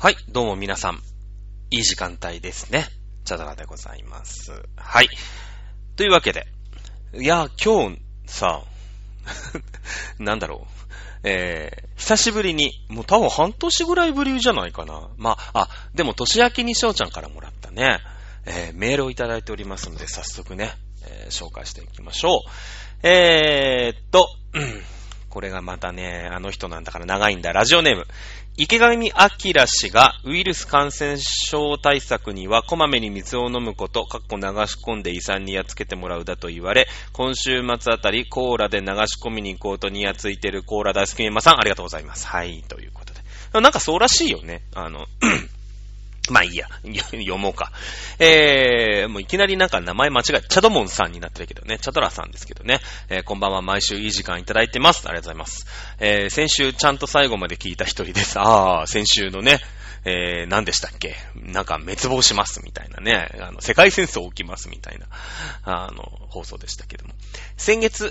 はい、どうも皆さん、いい時間帯ですね。チャドラでございます。はい。というわけで、いや、今日さ、なんだろう、久しぶりに、もう多分半年ぐらいぶりじゃないかな。まあ、あ、でも年明けにしょうちゃんからもらったね、メールをいただいておりますので、早速ね、紹介していきましょう。これがまたね、あの人なんだから長いんだ。ラジオネーム池上彰氏がウイルス感染症対策にはこまめに水を飲むこと（流し込んで胃酸にやっつけてもらう）だと言われ、今週末あたりコーラで流し込みに行こうとにやついてるコーラ大好きメンマさん、ありがとうございます。はい、ということで、なんかそうらしいよね。まあいいや、読もうか。もういきなりなんか名前間違え、チャドモンさんになってるけどね、チャドラさんですけどね、こんばんは、毎週いい時間いただいてます。ありがとうございます。先週ちゃんと最後まで聞いた一人です。ああ、先週のね、何でしたっけ、なんか滅亡しますみたいなね、世界戦争起きますみたいな、放送でしたけども。先日、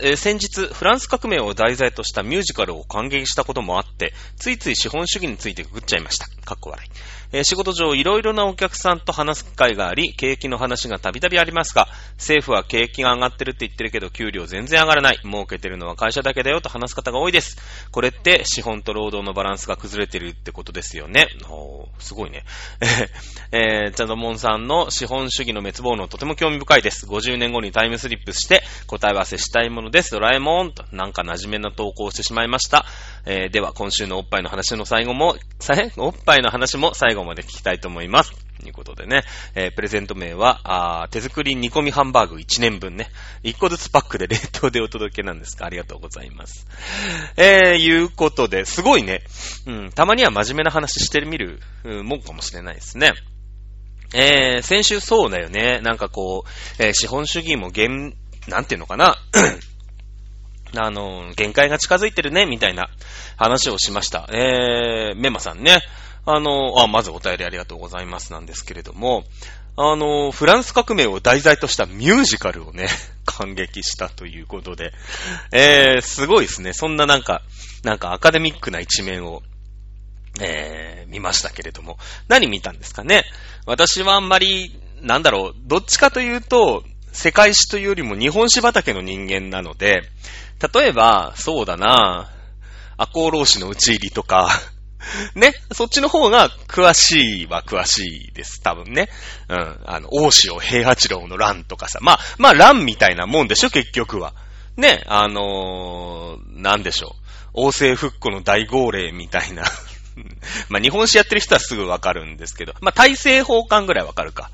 フランス革命を題材としたミュージカルを感激したこともあって、ついつい資本主義についてググっちゃいました。かっこ笑い。仕事上いろいろなお客さんと話す機会があり、景気の話がたびたびありますが、政府は景気が上がってるって言ってるけど給料全然上がらない、儲けてるのは会社だけだよと話す方が多いです。これって資本と労働のバランスが崩れてるってことですよね。すごいね。チャドモンさんの資本主義の滅亡のとても興味深いです。50年後にタイムスリップして答え合わせしたいものです。ドラえもんとなんか馴染めな投稿をしてしまいました。では今週のおっぱいの話も最後まで聞きたいと思います。ということでね、プレゼント名は手作り煮込みハンバーグ1年分ね、1個ずつパックで冷凍でお届けなんですが、ありがとうございます。いうことで、すごいね、たまには真面目な話してみるもんかもしれないですね。先週そうだよね、なんかこう、資本主義もなんていうのかな。限界が近づいてるね、みたいな話をしました。メマさんね。まずお便りありがとうございますなんですけれども、フランス革命を題材としたミュージカルをね、感激したということで、すごいですね。そんななんかアカデミックな一面を、見ましたけれども、何見たんですかね。私はあんまり、なんだろう、どっちかというと、世界史というよりも日本史畑の人間なので、例えば、そうだな、赤穂浪士の打ち入りとか、ね、そっちの方が詳しいです、多分ね。大塩平八郎の乱とかさ、まあ乱みたいなもんでしょ、結局は。ね、なんでしょう、王政復古の大号令みたいな。まあ日本史やってる人はすぐわかるんですけど、まあ大政奉還ぐらいわかるか。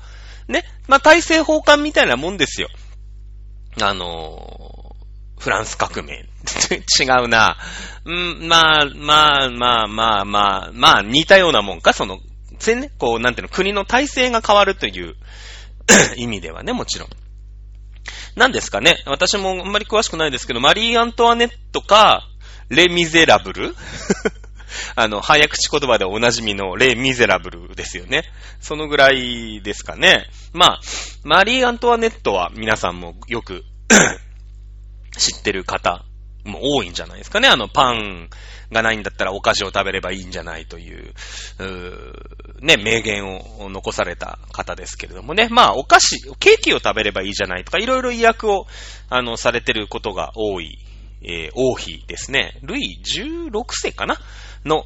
ね。まあ、大政奉還みたいなもんですよ。フランス革命。違うな。まあ、似たようなもんか。こう、なんていうの、国の体制が変わるという意味ではね、もちろん。なんですかね。私もあんまり詳しくないですけど、マリー・アントワネットか、レ・ミゼラブル早口言葉でおなじみのレ・ミゼラブルですよね。そのぐらいですかね。まあ、マリー・アントワネットは皆さんもよく知ってる方も多いんじゃないですかね。パンがないんだったらお菓子を食べればいいんじゃないという、ね、名言を残された方ですけれどもね。まあ、ケーキを食べればいいじゃないとか、いろいろ意訳を、されてることが多い。王妃ですね。ルイ16世かなの、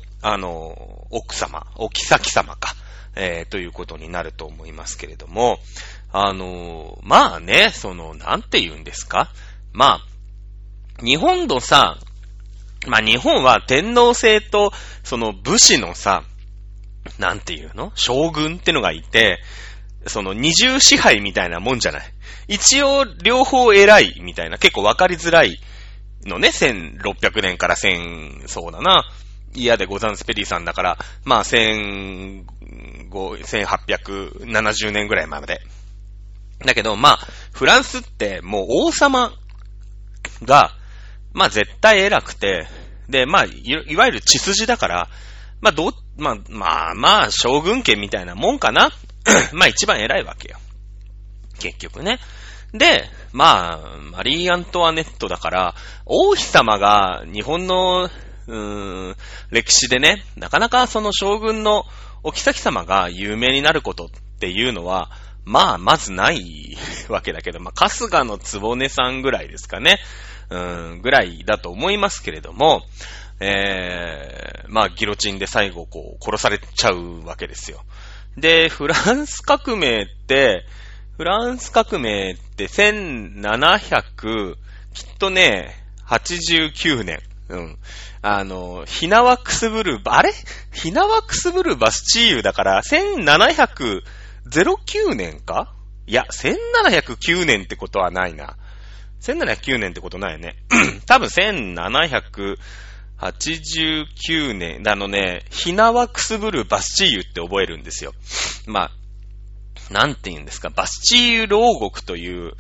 奥様、お妃様か、ということになると思いますけれども、まあね、なんて言うんですか。まあ、日本は天皇制と、武士のさ、なんていうの？将軍ってのがいて、二重支配みたいなもんじゃない。一応、両方偉いみたいな、結構わかりづらい、のね、1600年からそうだな。嫌でござんすペリーさんだから、まあ、1870年ぐらいまで。だけど、まあ、フランスってもう王様が、まあ、絶対偉くて、で、まあ、いわゆる血筋だから、まあ、将軍家みたいなもんかな。まあ、一番偉いわけよ。結局ね。で、まあ、マリー・アントワネットだから、王妃様が日本の歴史でね、なかなかその将軍のお妃様が有名になることっていうのは、まあまずないわけだけど、まあ春日の局さんぐらいですかね、ぐらいだと思いますけれども、まあギロチンで最後こう殺されちゃうわけですよ。で、フランス革命って1700、きっとね、89年。うん。ひなわくすぶる、あれひなわくすぶるバスチーユだから、1709年かいや、1709年ってことはないな。1709年ってことないよね。多分1789年、ひなわくすぶるバスチーユって覚えるんですよ。まあ、なんて言うんですか、バスチーユ牢獄という、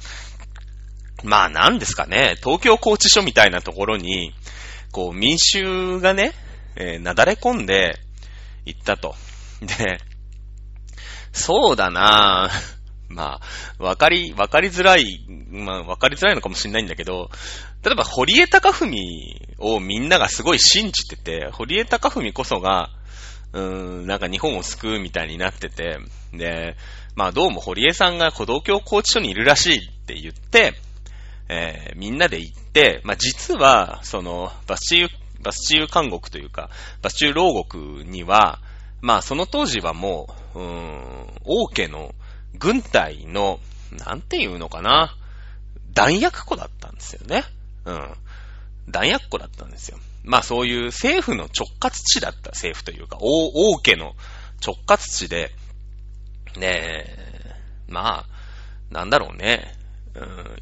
まあなんですかね、東京拘置所みたいなところに、こう民衆がね、なだれ込んで行ったと。で、そうだなぁ。まあ、わかりづらいのかもしれないんだけど、例えば堀江貴文をみんながすごい信じてて、堀江貴文こそが、なんか日本を救うみたいになってて、で、まあどうも堀江さんが東京拘置所にいるらしいって言って、みんなで行って、まあ、実は、その、バスチーユ監獄というか、バスチーユ牢獄には、まあ、その当時はもう、王家の軍隊の、なんていうのかな、弾薬庫だったんですよね。うん。弾薬庫だったんですよ。まあ、そういう政府の直轄地だった、政府というか、王家の直轄地で、ねえ、まあ、なんだろうね。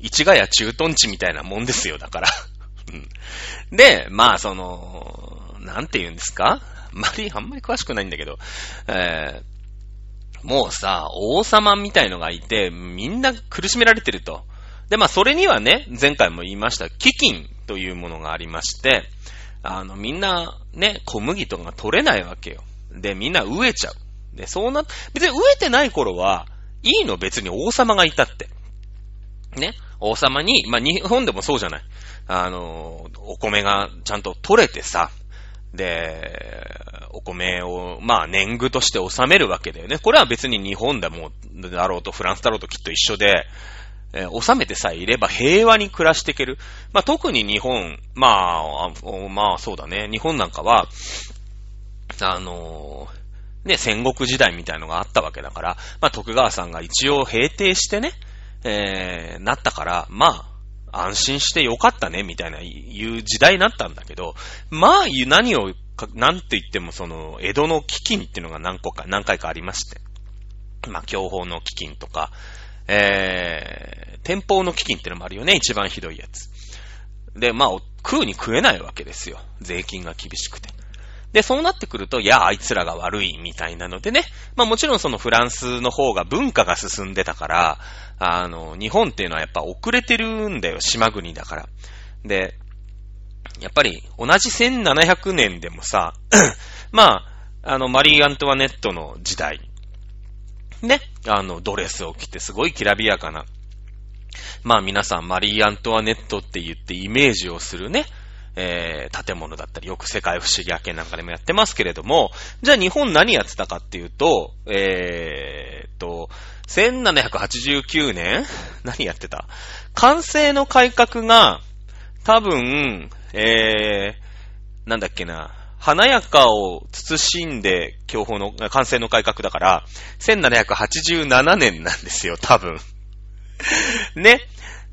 市ヶ谷駐屯地みたいなもんですよ、だから。で、まあ、その、なんて言うんですか？あんまり詳しくないんだけど、もうさ、王様みたいのがいて、みんな苦しめられてると。で、まあ、それにはね、前回も言いました、飢饉というものがありまして、みんなね、小麦とかが取れないわけよ。で、みんな飢えちゃう。で、別に飢えてない頃は、いいの、別に王様がいたって。ね、王様に、まあ、日本でもそうじゃない。お米がちゃんと取れてさ、で、お米を、まあ、年貢として納めるわけだよね。これは別に日本だもんだろうとフランスだろうときっと一緒で、納めてさえいれば平和に暮らしていける。まあ、特に日本、まあ、そうだね。日本なんかは、ね、戦国時代みたいのがあったわけだから、まあ、徳川さんが一応平定してね、なったから、まあ、安心してよかったね、みたいな、いう時代になったんだけど、まあ、なんて言っても、その、江戸の飢饉っていうのが何回かありまして。まあ、享保の飢饉とか、天保の飢饉ってのもあるよね、一番ひどいやつ。で、まあ、食うに食えないわけですよ。税金が厳しくて。で、そうなってくると、いや、あいつらが悪い、みたいなのでね。まあ、もちろんそのフランスの方が文化が進んでたから、日本っていうのはやっぱ遅れてるんだよ、島国だから。で、やっぱり同じ1700年でもさ、まあ、マリー・アントワネットの時代、ね、ドレスを着てすごいきらびやかな、まあ皆さんマリー・アントワネットって言ってイメージをするね、建物だったり、よく世界不思議明なんかでもやってますけれども、じゃあ日本何やってたかっていうと、1789年何やってた？寛政の改革が、多分、なんだっけな、華やかを慎んで、寛政の改革だから、1787年なんですよ、多分。ね。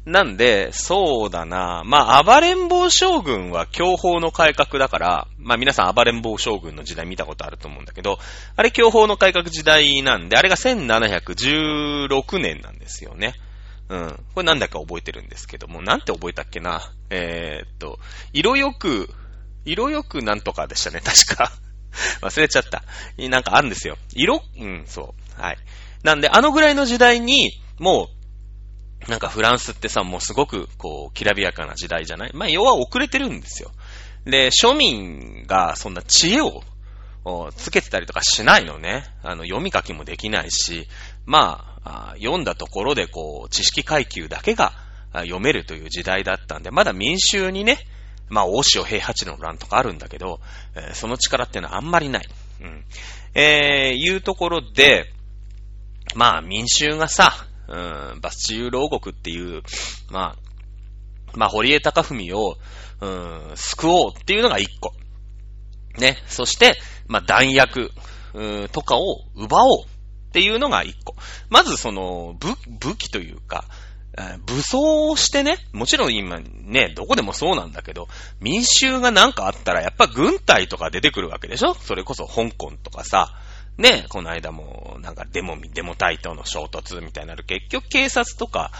なんで、そうだな、まあ、暴れん坊将軍は享保の改革だから、まあ、皆さん暴れん坊将軍の時代見たことあると思うんだけど、あれ享保の改革時代なんで、あれが1716年なんですよね。うん。これ何だか覚えてるんですけども、なんて覚えたっけな。色よくなんとかでしたね、確か。忘れちゃった。なんかあるんですよ。そう。はい。なんで、あのぐらいの時代に、もう、なんかフランスってさ、もうすごくこうきらびやかな時代じゃない？まあ要は遅れてるんですよ。で、庶民がそんな知恵をつけてたりとかしないのね。読み書きもできないし、まあ読んだところでこう知識階級だけが読めるという時代だったんで、まだ民衆にね、まあ、大塩平八の乱とかあるんだけど、その力っていうのはあんまりない。うん。いうところで、まあ、民衆がさ、バスチーユ牢獄っていう、まあ、堀江貴文を、救おうっていうのが一個。ね。そして、まあ、弾薬、とかを奪おうっていうのが一個。まずその、武器というか、武装をしてね、もちろん今ね、どこでもそうなんだけど、民衆がなんかあったらやっぱ軍隊とか出てくるわけでしょ？それこそ香港とかさ、ね、この間もなんかデモ隊との衝突みたいになる。結局警察とか、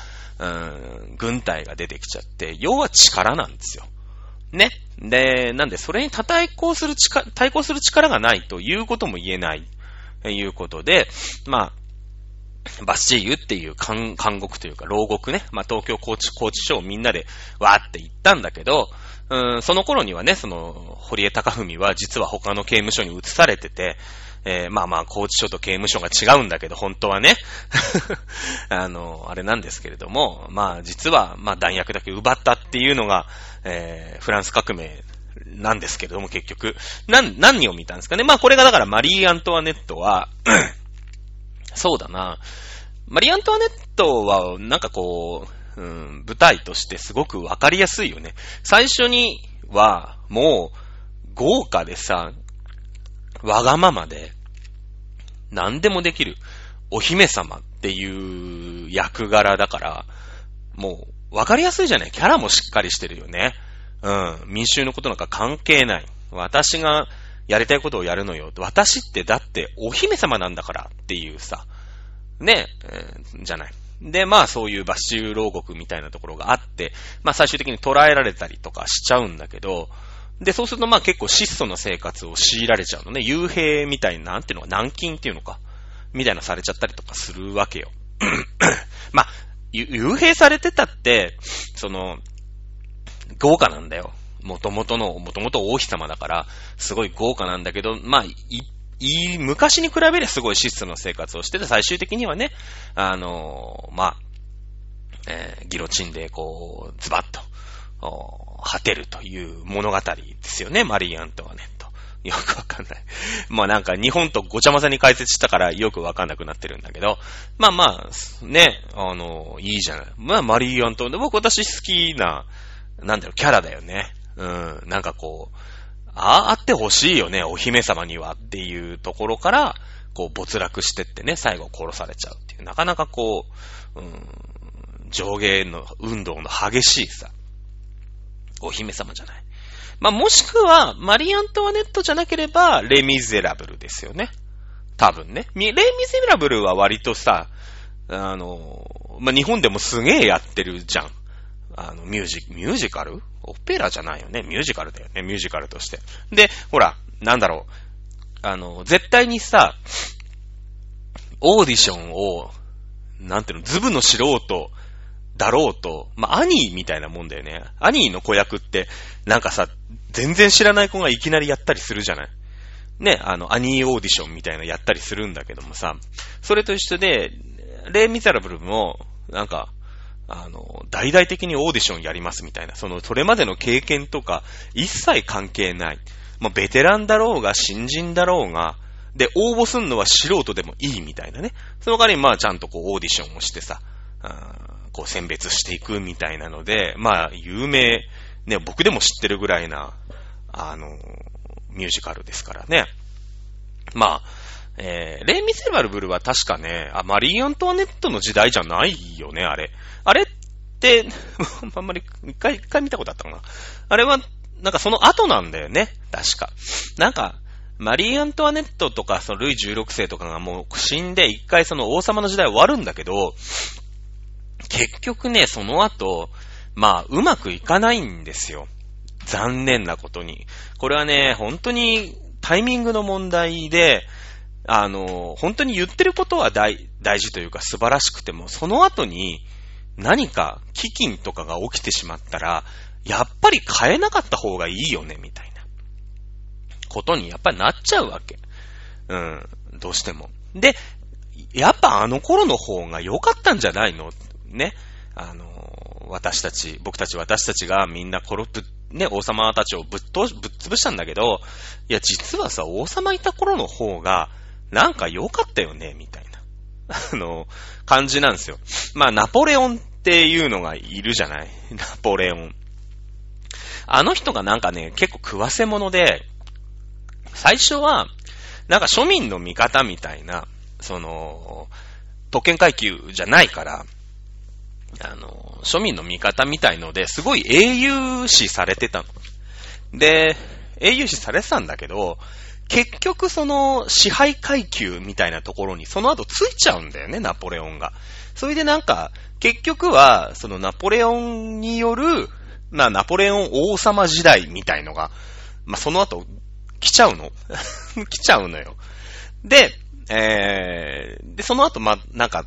軍隊が出てきちゃって、要は力なんですよ。ね。で、なんでそれに対抗する力がないということも言えないということで、まあ、バスチーユっていう監獄というか牢獄ね。まあ、東京拘置所をみんなでわーって行ったんだけど、その頃にはね、その、堀江貴文は実は他の刑務所に移されてて、まあ、拘置所と刑務所が違うんだけど、本当はね。あれなんですけれども、まあ、実は、まあ、弾薬だけ奪ったっていうのが、フランス革命なんですけれども、結局。何を見たんですかね。まあ、これがだからマリー・アントワネットは、そうだな。マリー・アントワネットは、なんかこう、舞台としてすごくわかりやすいよね。最初には、もう、豪華でさ、わがままで、何でもできる、お姫様っていう役柄だから、もう、わかりやすいじゃない。キャラもしっかりしてるよね。民衆のことなんか関係ない。私が、やりたいことをやるのよ。私ってだってお姫様なんだからっていうさ、ね、じゃない。で、まあそういうバスチーユ牢獄みたいなところがあって、まあ最終的に捕らえられたりとかしちゃうんだけど、で、そうするとまあ結構質素な生活を強いられちゃうのね。幽閉みたいな、なんていうのか、軟禁っていうのか、みたいなされちゃったりとかするわけよ。まあ、幽閉されてたって、その、豪華なんだよ。もともと王妃様だから、すごい豪華なんだけど、まあ、昔に比べりゃすごい質素な生活をしてて、最終的にはね、まあ、ギロチンでこう、ズバッと、果てるという物語ですよね、マリー・アントワネット。よくわかんない。まあなんか日本とごちゃ混ぜに解説したからよくわかんなくなってるんだけど、まあまあ、ね、いいじゃない。まあマリー・アントワネット、僕私好きな、なんだろう、キャラだよね。なんかこう、あってほしいよね、お姫様にはっていうところから、こう没落してってね、最後殺されちゃうっていう、なかなかこう、上下の運動の激しいさ、お姫様じゃない。まあ、もしくは、マリー・アントワネットじゃなければ、レ・ミゼラブルですよね。多分ね。レ・ミゼラブルは割とさ、まあ、日本でもすげえやってるじゃん。ミュージカル？オペラじゃないよね。ミュージカルだよね。ミュージカルとして。で、ほら、なんだろう。絶対にさ、オーディションを、なんていうの、ズブの素人だろうと、まあ、アニーみたいなもんだよね。アニーの子役って、なんかさ、全然知らない子がいきなりやったりするじゃない。ね、アニーオーディションみたいなやったりするんだけどもさ、それと一緒で、レ・ミゼラブルも、なんか、大々的にオーディションやりますみたいな、その、それまでの経験とか、一切関係ない。もうベテランだろうが、新人だろうが、で、応募すんのは素人でもいいみたいなね。その代わり、まあ、ちゃんとこう、オーディションをしてさ、こう、選別していくみたいなので、まあ、有名、ね、僕でも知ってるぐらいな、ミュージカルですからね。まあ、レイ・ミセバルブルは確かね、マリー・アントワネットの時代じゃないよね、あれ。あれって、あんまり、一回見たことあったかな。あれは、なんかその後なんだよね、確か。なんか、マリー・アントワネットとか、そのルイ16世とかがもう死んで、一回その王様の時代終わるんだけど、結局ね、その後、まあ、うまくいかないんですよ。残念なことに。これはね、本当にタイミングの問題で、本当に言ってることは大事というか素晴らしくても、その後に何か飢饉とかが起きてしまったら、やっぱり変えなかった方がいいよね、みたいなことにやっぱりなっちゃうわけ。どうしても。で、やっぱあの頃の方が良かったんじゃないのね。僕たちがみんなコロップね、王様たちをぶっ潰したんだけど、いや実はさ、王様いた頃の方がなんか良かったよねみたいな感じなんですよ。まあナポレオンっていうのがいるじゃない、ナポレオン。あの人がなんかね、結構食わせ者で、最初はなんか庶民の味方みたいな、その特権階級じゃないから庶民の味方みたいので、すごい英雄視されてたの。で、英雄視されてたんだけど、結局その支配階級みたいなところにその後ついちゃうんだよね、ナポレオンが。それでなんか、結局はそのナポレオンによる、まあナポレオン王様時代みたいのが、まあその後来ちゃうの来ちゃうのよ。で、その後まあなんか、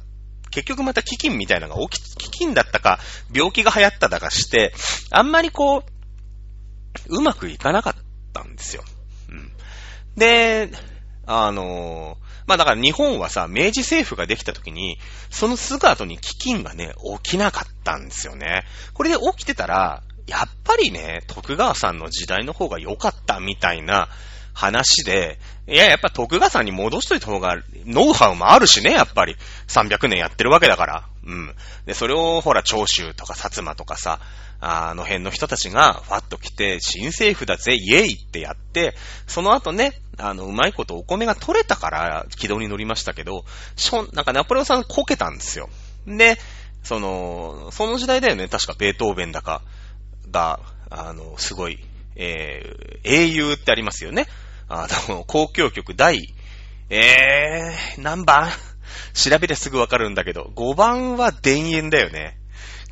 結局また飢饉みたいなのが飢饉だったか病気が流行っただかして、あんまりこううまくいかなかったんですよ、うん、でまあだから日本はさ、明治政府ができた時にそのすぐ後に飢饉がね起きなかったんですよね。これで起きてたらやっぱりね、徳川さんの時代の方が良かったみたいな話で、いややっぱ徳川さんに戻しといた方がノウハウもあるしね、やっぱり300年やってるわけだから、うん。でそれをほら長州とか薩摩とかさ、あの辺の人たちがファッと来て、新政府だぜイエイってやって、その後ね、うまいことお米が取れたから軌道に乗りましたけど、なんかナポレオンさんこけたんですよ。でその時代だよね、確かベートーベンだかがすごい、英雄ってありますよね、交響曲第、何番調べてすぐわかるんだけど、5番は田園だよね。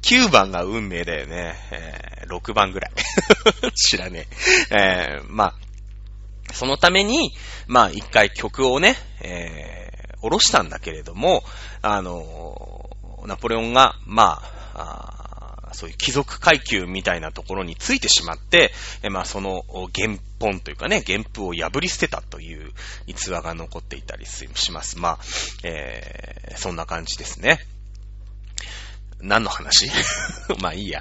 9番が運命だよね。6番ぐらい。知らねえ。まあ、そのために、まあ一回曲をね、下ろしたんだけれども、ナポレオンが、まあ、そういう貴族階級みたいなところについてしまって、まあその原本というかね、原譜を破り捨てたという逸話が残っていたりします。まあ、そんな感じですね。何の話まあいいや。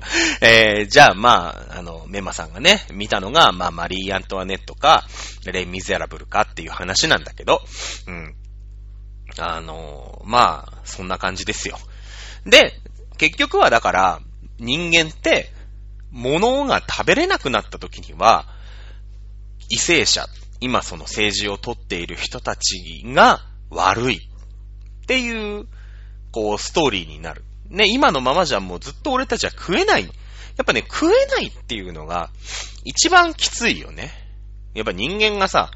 じゃあまあ、メンマさんがね、見たのが、まあマリー・アントワネットか、レ・ミゼラブルかっていう話なんだけど、うん。まあ、そんな感じですよ。で、結局はだから、人間って物が食べれなくなった時には、為政者、今その政治を取っている人たちが悪いっていうこうストーリーになるね。今のままじゃもうずっと俺たちは食えない。やっぱね、食えないっていうのが一番きついよね。やっぱ人間がさ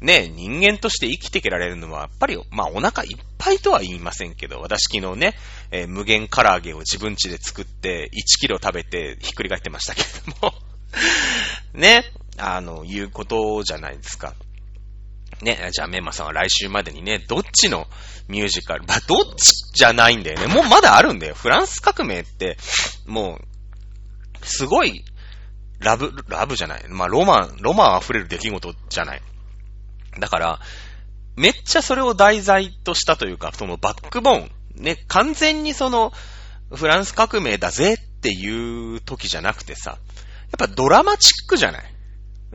ね、人間として生きていけられるのはやっぱり、まあお腹いっぱいとは言いませんけど、私昨日ね、無限唐揚げを自分家で作って1キロ食べてひっくり返ってましたけれどもね、いうことじゃないですか。ね、じゃあメンマさんは来週までにね、どっちのミュージカル、まあどっちじゃないんだよね。もうまだあるんだよ。フランス革命って、もう、すごい、ラブじゃない。まあロマン溢れる出来事じゃない。だから、めっちゃそれを題材としたというか、そのバックボーン、ね、完全にその、フランス革命だぜっていう時じゃなくてさ、やっぱドラマチックじゃない。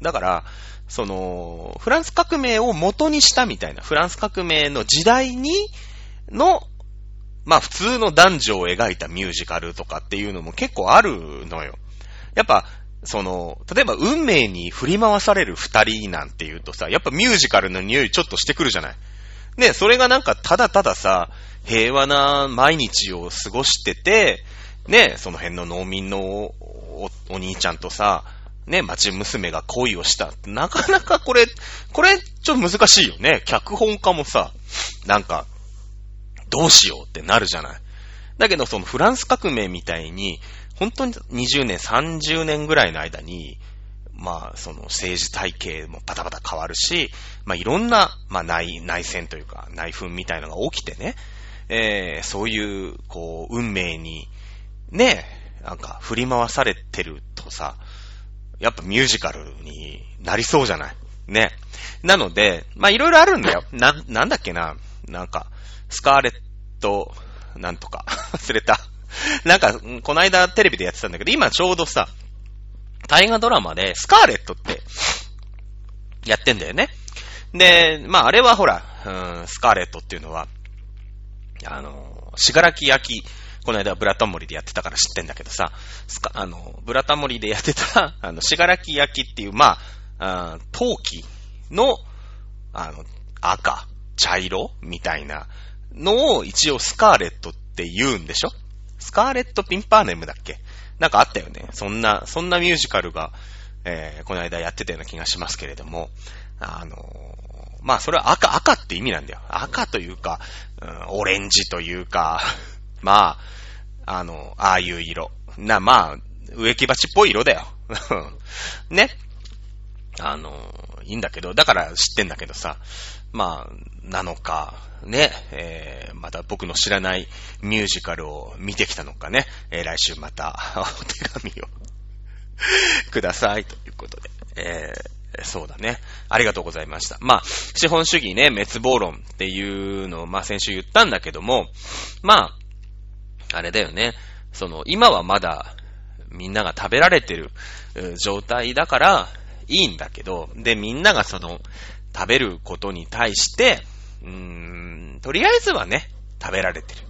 だから、その、フランス革命を元にしたみたいな、フランス革命の時代に、の、まあ普通の男女を描いたミュージカルとかっていうのも結構あるのよ。やっぱ、その、例えば運命に振り回される二人なんていうとさ、やっぱミュージカルの匂いちょっとしてくるじゃない。ね、それがなんかただたださ、平和な毎日を過ごしてて、ね、その辺の農民の お兄ちゃんとさ、ね、町娘が恋をした。なかなかこれちょっと難しいよね。脚本家もさ、なんか、どうしようってなるじゃない。だけどそのフランス革命みたいに、本当に20年、30年ぐらいの間に、まあ、その政治体系もバタバタ変わるし、まあ、いろんな、まあ、内戦というか、内紛みたいなのが起きてね、そういう、こう、運命に、ね、なんか、振り回されてるとさ、やっぱミュージカルになりそうじゃない。ね。なので、まあ、いろいろあるんだよ。なんだっけな、なんか、スカーレット、なんとか、忘れた。なんか、この間テレビでやってたんだけど、今ちょうどさ、大河ドラマでスカーレットってやってんだよね。で、まああれはほら、スカーレットっていうのは信楽焼この間ブラタモリでやってたから知ってんだけどさ、ブラタモリでやってた信楽焼っていうまあ陶器の赤茶色みたいなのを一応スカーレットって言うんでしょ。スカーレットピンパーネムだっけ、なんかあったよね。そんなミュージカルが、この間やってたような気がしますけれども、まあそれは赤って意味なんだよ。赤というか、オレンジというか、まあああいう色な、まあ植木鉢っぽい色だよ。ね、いいんだけど、だから知ってんだけどさ、まあなのかね、また僕の知らないミュージカルを見てきたのかね、来週またお手紙をくださいということで、そうだね。ありがとうございました。まあ、資本主義ね、滅亡論っていうのを、まあ先週言ったんだけども、まあ、あれだよね。今はまだみんなが食べられてる状態だからいいんだけど、で、みんなが食べることに対して、とりあえずはね、食べられてる。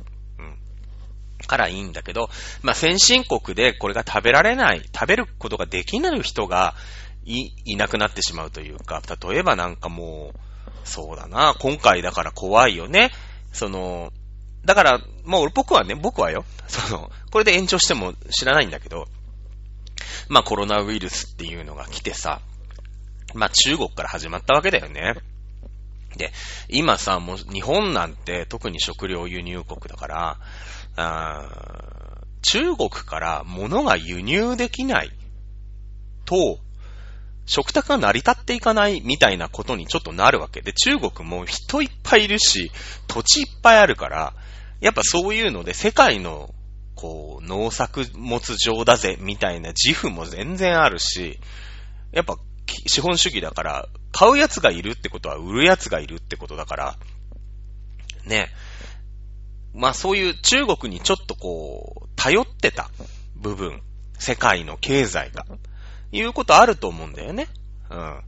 からいいんだけど、まあ先進国でこれが食べられない、食べることができない人が、いなくなってしまうというか、例えばなんかもう、そうだな、今回だから怖いよね。だから、もう僕はよ、これで延長しても知らないんだけど、まあコロナウイルスっていうのが来てさ、まあ中国から始まったわけだよね。で、今さ、もう日本なんて特に食料輸入国だから、中国から物が輸入できないと、食卓が成り立っていかないみたいなことにちょっとなるわけで、中国も人いっぱいいるし、土地いっぱいあるから、やっぱそういうので世界のこう農作物上だぜみたいな自負も全然あるし、やっぱ資本主義だから買うやつがいるってことは売るやつがいるってことだから、ね、まあそういう中国にちょっとこう頼ってた部分、世界の経済が。いうことあると思うんだよね。うん。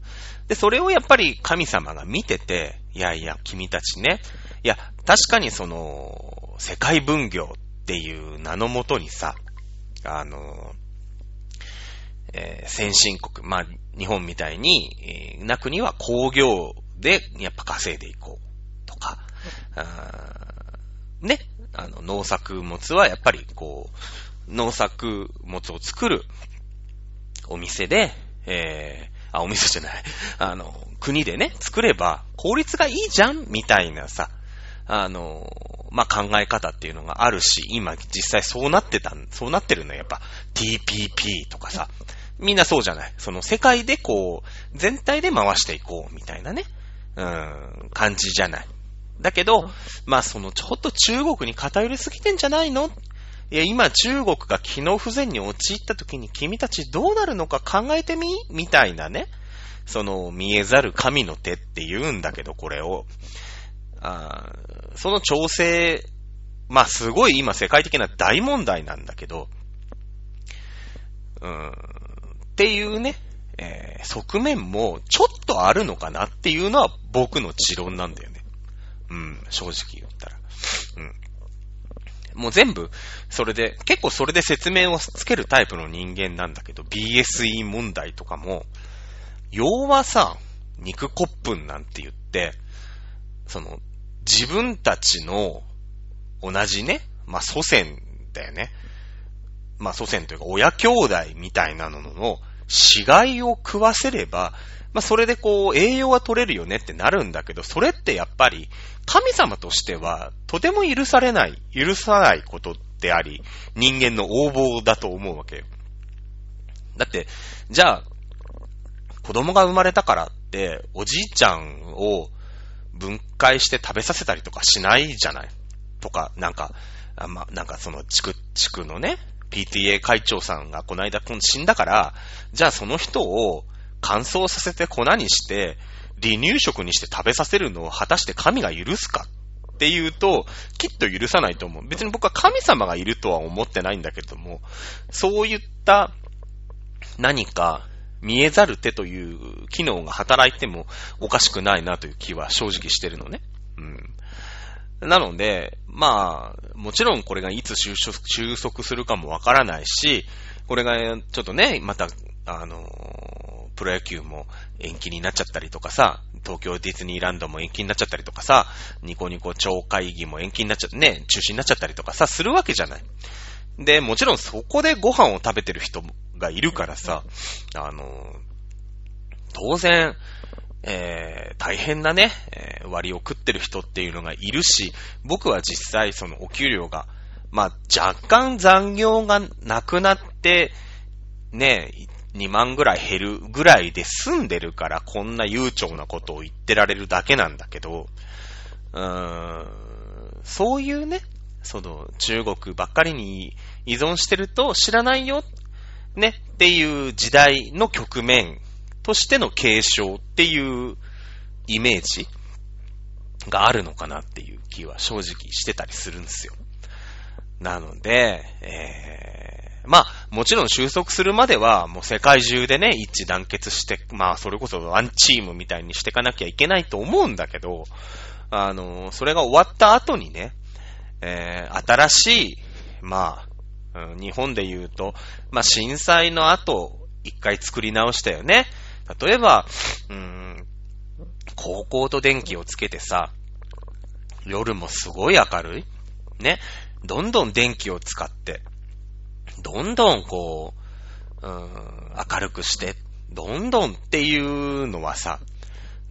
で、それをやっぱり神様が見てて、いやいや、君たちね。いや、確かに世界分業っていう名のもとにさ、先進国、まあ、日本みたいに、な国は工業で、やっぱ稼いでいこう。とか、ね。農作物はやっぱりこう、農作物を作る。お店で、お店じゃない、国でね、作れば効率がいいじゃんみたいなさ、まあ、考え方っていうのがあるし、今実際そうなってるのやっぱ TPP とかさ、みんなそうじゃない。世界でこう、全体で回していこうみたいなね、感じじゃない。だけど、まあ、ちょっと中国に偏りすぎてんじゃないの？いや、今中国が機能不全に陥った時に君たちどうなるのか考えてみたいなね。見えざる神の手って言うんだけど、これを。その調整、まあすごい今世界的な大問題なんだけど、っていうね、側面もちょっとあるのかなっていうのは僕の持論なんだよね。うん、正直言ったら。うん。もう全部、結構それで説明をつけるタイプの人間なんだけど、BSE 問題とかも、要はさ、肉骨粉なんて言って、自分たちの同じね、まあ祖先だよね。まあ祖先というか親兄弟みたいなのの死骸を食わせれば、まあそれでこう栄養は取れるよねってなるんだけど、それってやっぱり神様としてはとても許さないことであり、人間の横暴だと思うわけよ。だって、じゃあ、子供が生まれたからって、おじいちゃんを分解して食べさせたりとかしないじゃないとか、なんか、まあ、なんか地区のね、PTA 会長さんがこの間死んだから、じゃあその人を乾燥させて粉にして、離乳食にして食べさせるのを果たして神が許すかっていうと、きっと許さないと思う。別に僕は神様がいるとは思ってないんだけども、そういった、何か見えざる手という機能が働いてもおかしくないなという気は正直してるのね。なので、まあ、もちろんこれがいつ収束するかもわからないし、これがちょっとね、また、プロ野球も延期になっちゃったりとかさ、東京ディズニーランドも延期になっちゃったりとかさ、ニコニコ超会議も延期になっちゃってね、中止になっちゃったりとかさ、するわけじゃない。で、もちろんそこでご飯を食べてる人がいるからさ、当然、大変なね、割を食ってる人っていうのがいるし、僕は実際そのお給料が、まあ、若干残業がなくなって、ね、2万ぐらい減るぐらいで済んでるから、こんな悠長なことを言ってられるだけなんだけど、そういうね、その中国ばっかりに依存してると知らないよ、ね、っていう時代の局面としての継承っていうイメージがあるのかなっていう気は正直してたりするんですよ。なので、まあもちろん収束するまではもう世界中でね一致団結してまあそれこそワンチームみたいにしていかなきゃいけないと思うんだけど、それが終わった後にね、新しいまあ日本で言うとまあ震災の後一回作り直したよね。例えば、高校と電気をつけてさ、夜もすごい明るい。ね。どんどん電気を使って、どんどんこう、明るくして、どんどんっていうのはさ、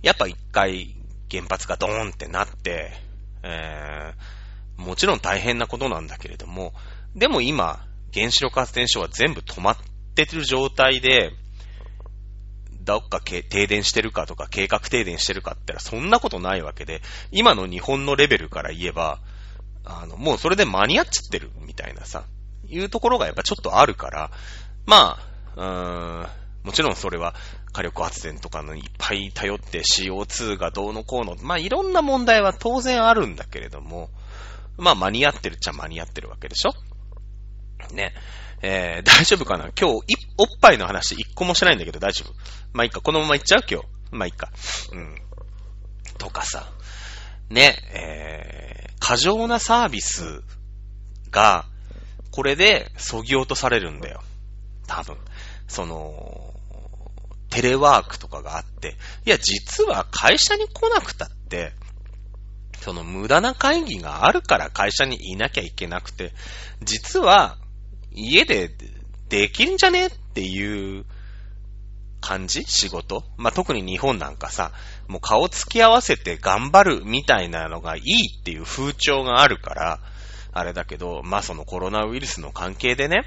やっぱ一回原発がドーンってなって、もちろん大変なことなんだけれども、でも今、原子力発電所は全部止まってる状態で、どっか停電してるかとか計画停電してるかって言ったらそんなことないわけで、今の日本のレベルから言えばもうそれで間に合っちゃってるみたいなさいうところがやっぱちょっとあるから、まあもちろんそれは火力発電とかのいっぱい頼って CO2 がどうのこうの、まあいろんな問題は当然あるんだけれども、まあ間に合ってるっちゃ間に合ってるわけでしょね。大丈夫かな今日、おっぱいの話一個もしないんだけど大丈夫？まあいいか、このままいっちゃう今日。まあいいか。とかさ。ね、過剰なサービスが、これで削ぎ落とされるんだよ。多分。その、テレワークとかがあって。いや、実は会社に来なくたって、その無駄な会議があるから会社にいなきゃいけなくて、実は、家でできるんじゃねっていう感じ仕事、まあ、特に日本なんかさ、もう顔つき合わせて頑張るみたいなのがいいっていう風潮があるから、あれだけど、まあ、そのコロナウイルスの関係でね、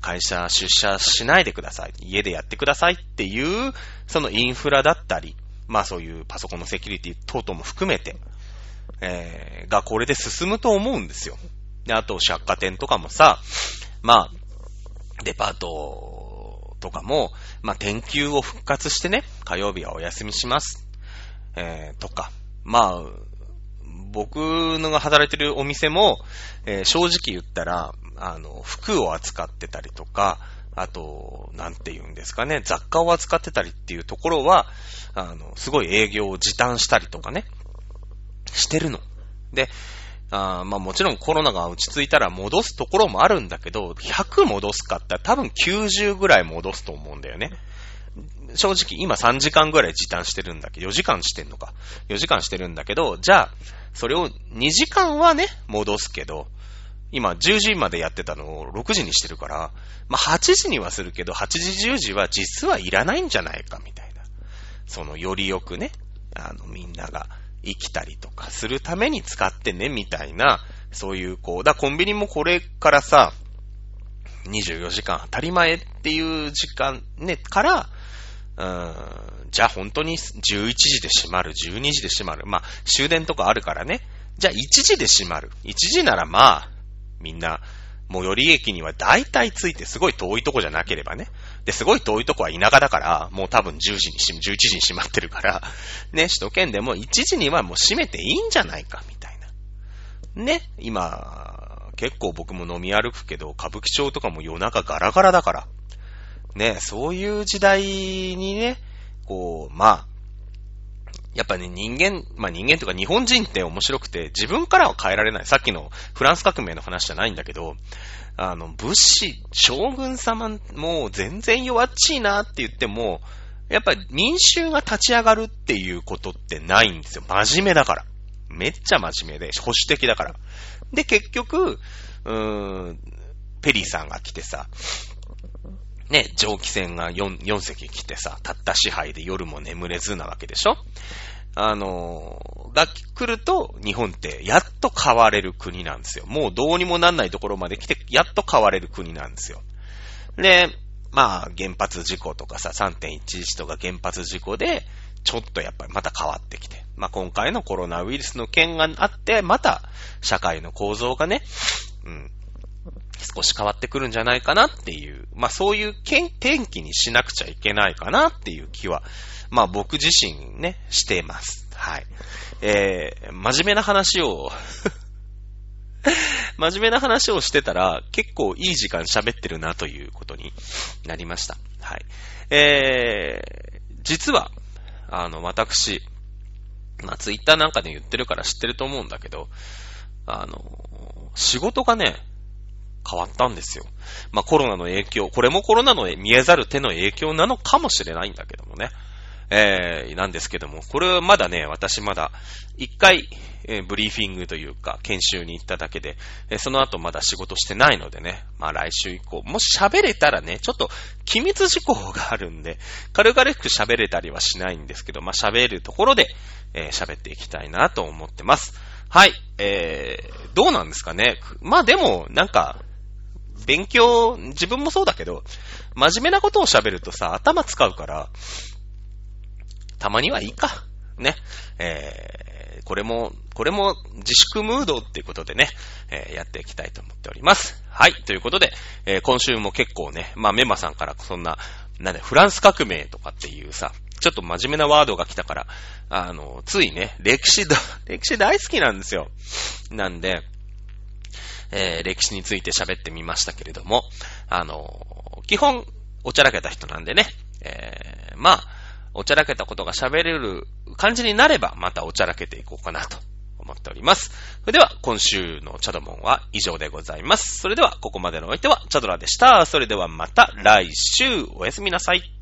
会社出社しないでください。家でやってくださいっていう、そのインフラだったり、まあ、そういうパソコンのセキュリティ等々も含めて、がこれで進むと思うんですよ。で、あと百貨店とかもさ、まあ、デパートとかも、まあ、天休を復活してね、火曜日はお休みします。とか、まあ、僕のが働いてるお店も、正直言ったら、服を扱ってたりとか、あと、なんて言うんですかね、雑貨を扱ってたりっていうところは、すごい営業を時短したりとかね、してるの。で、まあもちろんコロナが落ち着いたら戻すところもあるんだけど、100戻すかって多分90ぐらい戻すと思うんだよね。正直今3時間ぐらい時短してるんだけど、4時間してんのか。4時間してるんだけど、じゃあ、それを2時間はね、戻すけど、今10時までやってたのを6時にしてるから、まあ8時にはするけど、8時10時は実はいらないんじゃないかみたいな。そのよりよくね、みんなが、生きたりとかするために使ってねみたいな、そういうこうだ、コンビニもこれからさ24時間当たり前っていう時間ねからじゃあ本当に11時で閉まる、12時で閉まる、まあ終電とかあるからね、じゃあ1時で閉まる、1時ならまあみんな最寄り駅には大体ついて、すごい遠いとこじゃなければね。で、すごい遠いとこは田舎だから、もう多分11時に閉まってるから、ね、首都圏でも1時にはもう閉めていいんじゃないか、みたいな。ね、今、結構僕も飲み歩くけど、歌舞伎町とかも夜中ガラガラだから、ね、そういう時代にね、こう、まあ、やっぱね、人間というか日本人って面白くて、自分からは変えられない。さっきのフランス革命の話じゃないんだけど、武士、将軍様も全然弱っちいなって言っても、やっぱり民衆が立ち上がるっていうことってないんですよ。真面目だから。めっちゃ真面目で、保守的だから。で、結局、ペリーさんが来てさ、ね、蒸気船が 4隻来てさ、たった支配で夜も眠れずなわけでしょ。が来ると、日本ってやっと変われる国なんですよ。もうどうにもなんないところまで来て、やっと変われる国なんですよ。で、まあ、原発事故とかさ、3.11 とか原発事故で、ちょっとやっぱりまた変わってきて。まあ、今回のコロナウイルスの件があって、また、社会の構造がね、うん。少し変わってくるんじゃないかなっていう、まあそういう転機にしなくちゃいけないかなっていう気は、まあ僕自身ね、しています。はい。真面目な話を、真面目な話をしてたら、結構いい時間喋ってるなということになりました。はい。実は、私、まあツイッターなんかで言ってるから知ってると思うんだけど、仕事がね、変わったんですよ。まあ、コロナの影響、これもコロナの見えざる手の影響なのかもしれないんだけどもね。なんですけども、これはまだね、私まだ一回、ブリーフィングというか研修に行っただけで、その後まだ仕事してないのでね、まあ来週以降、もし喋れたらね、ちょっと機密事項があるんで、軽々しく喋れたりはしないんですけど、まあ喋るところで、喋っていきたいなと思ってます。はい、どうなんですかね。まあでもなんか。勉強、自分もそうだけど、真面目なことを喋るとさ、頭使うから、たまにはいいか。ね。これも自粛ムードっていうことでね、やっていきたいと思っております。はい。ということで、今週も結構ね、まあメンマさんからそんな、なんで、フランス革命とかっていうさ、ちょっと真面目なワードが来たから、ついね、歴史大好きなんですよ。なんで、歴史について喋ってみましたけれども、基本、おちゃらけた人なんでね、まあ、おちゃらけたことが喋れる感じになれば、またおちゃらけていこうかなと思っております。それでは、今週のチャドモンは以上でございます。それでは、ここまでのお相手はチャドラでした。それではまた来週、おやすみなさい。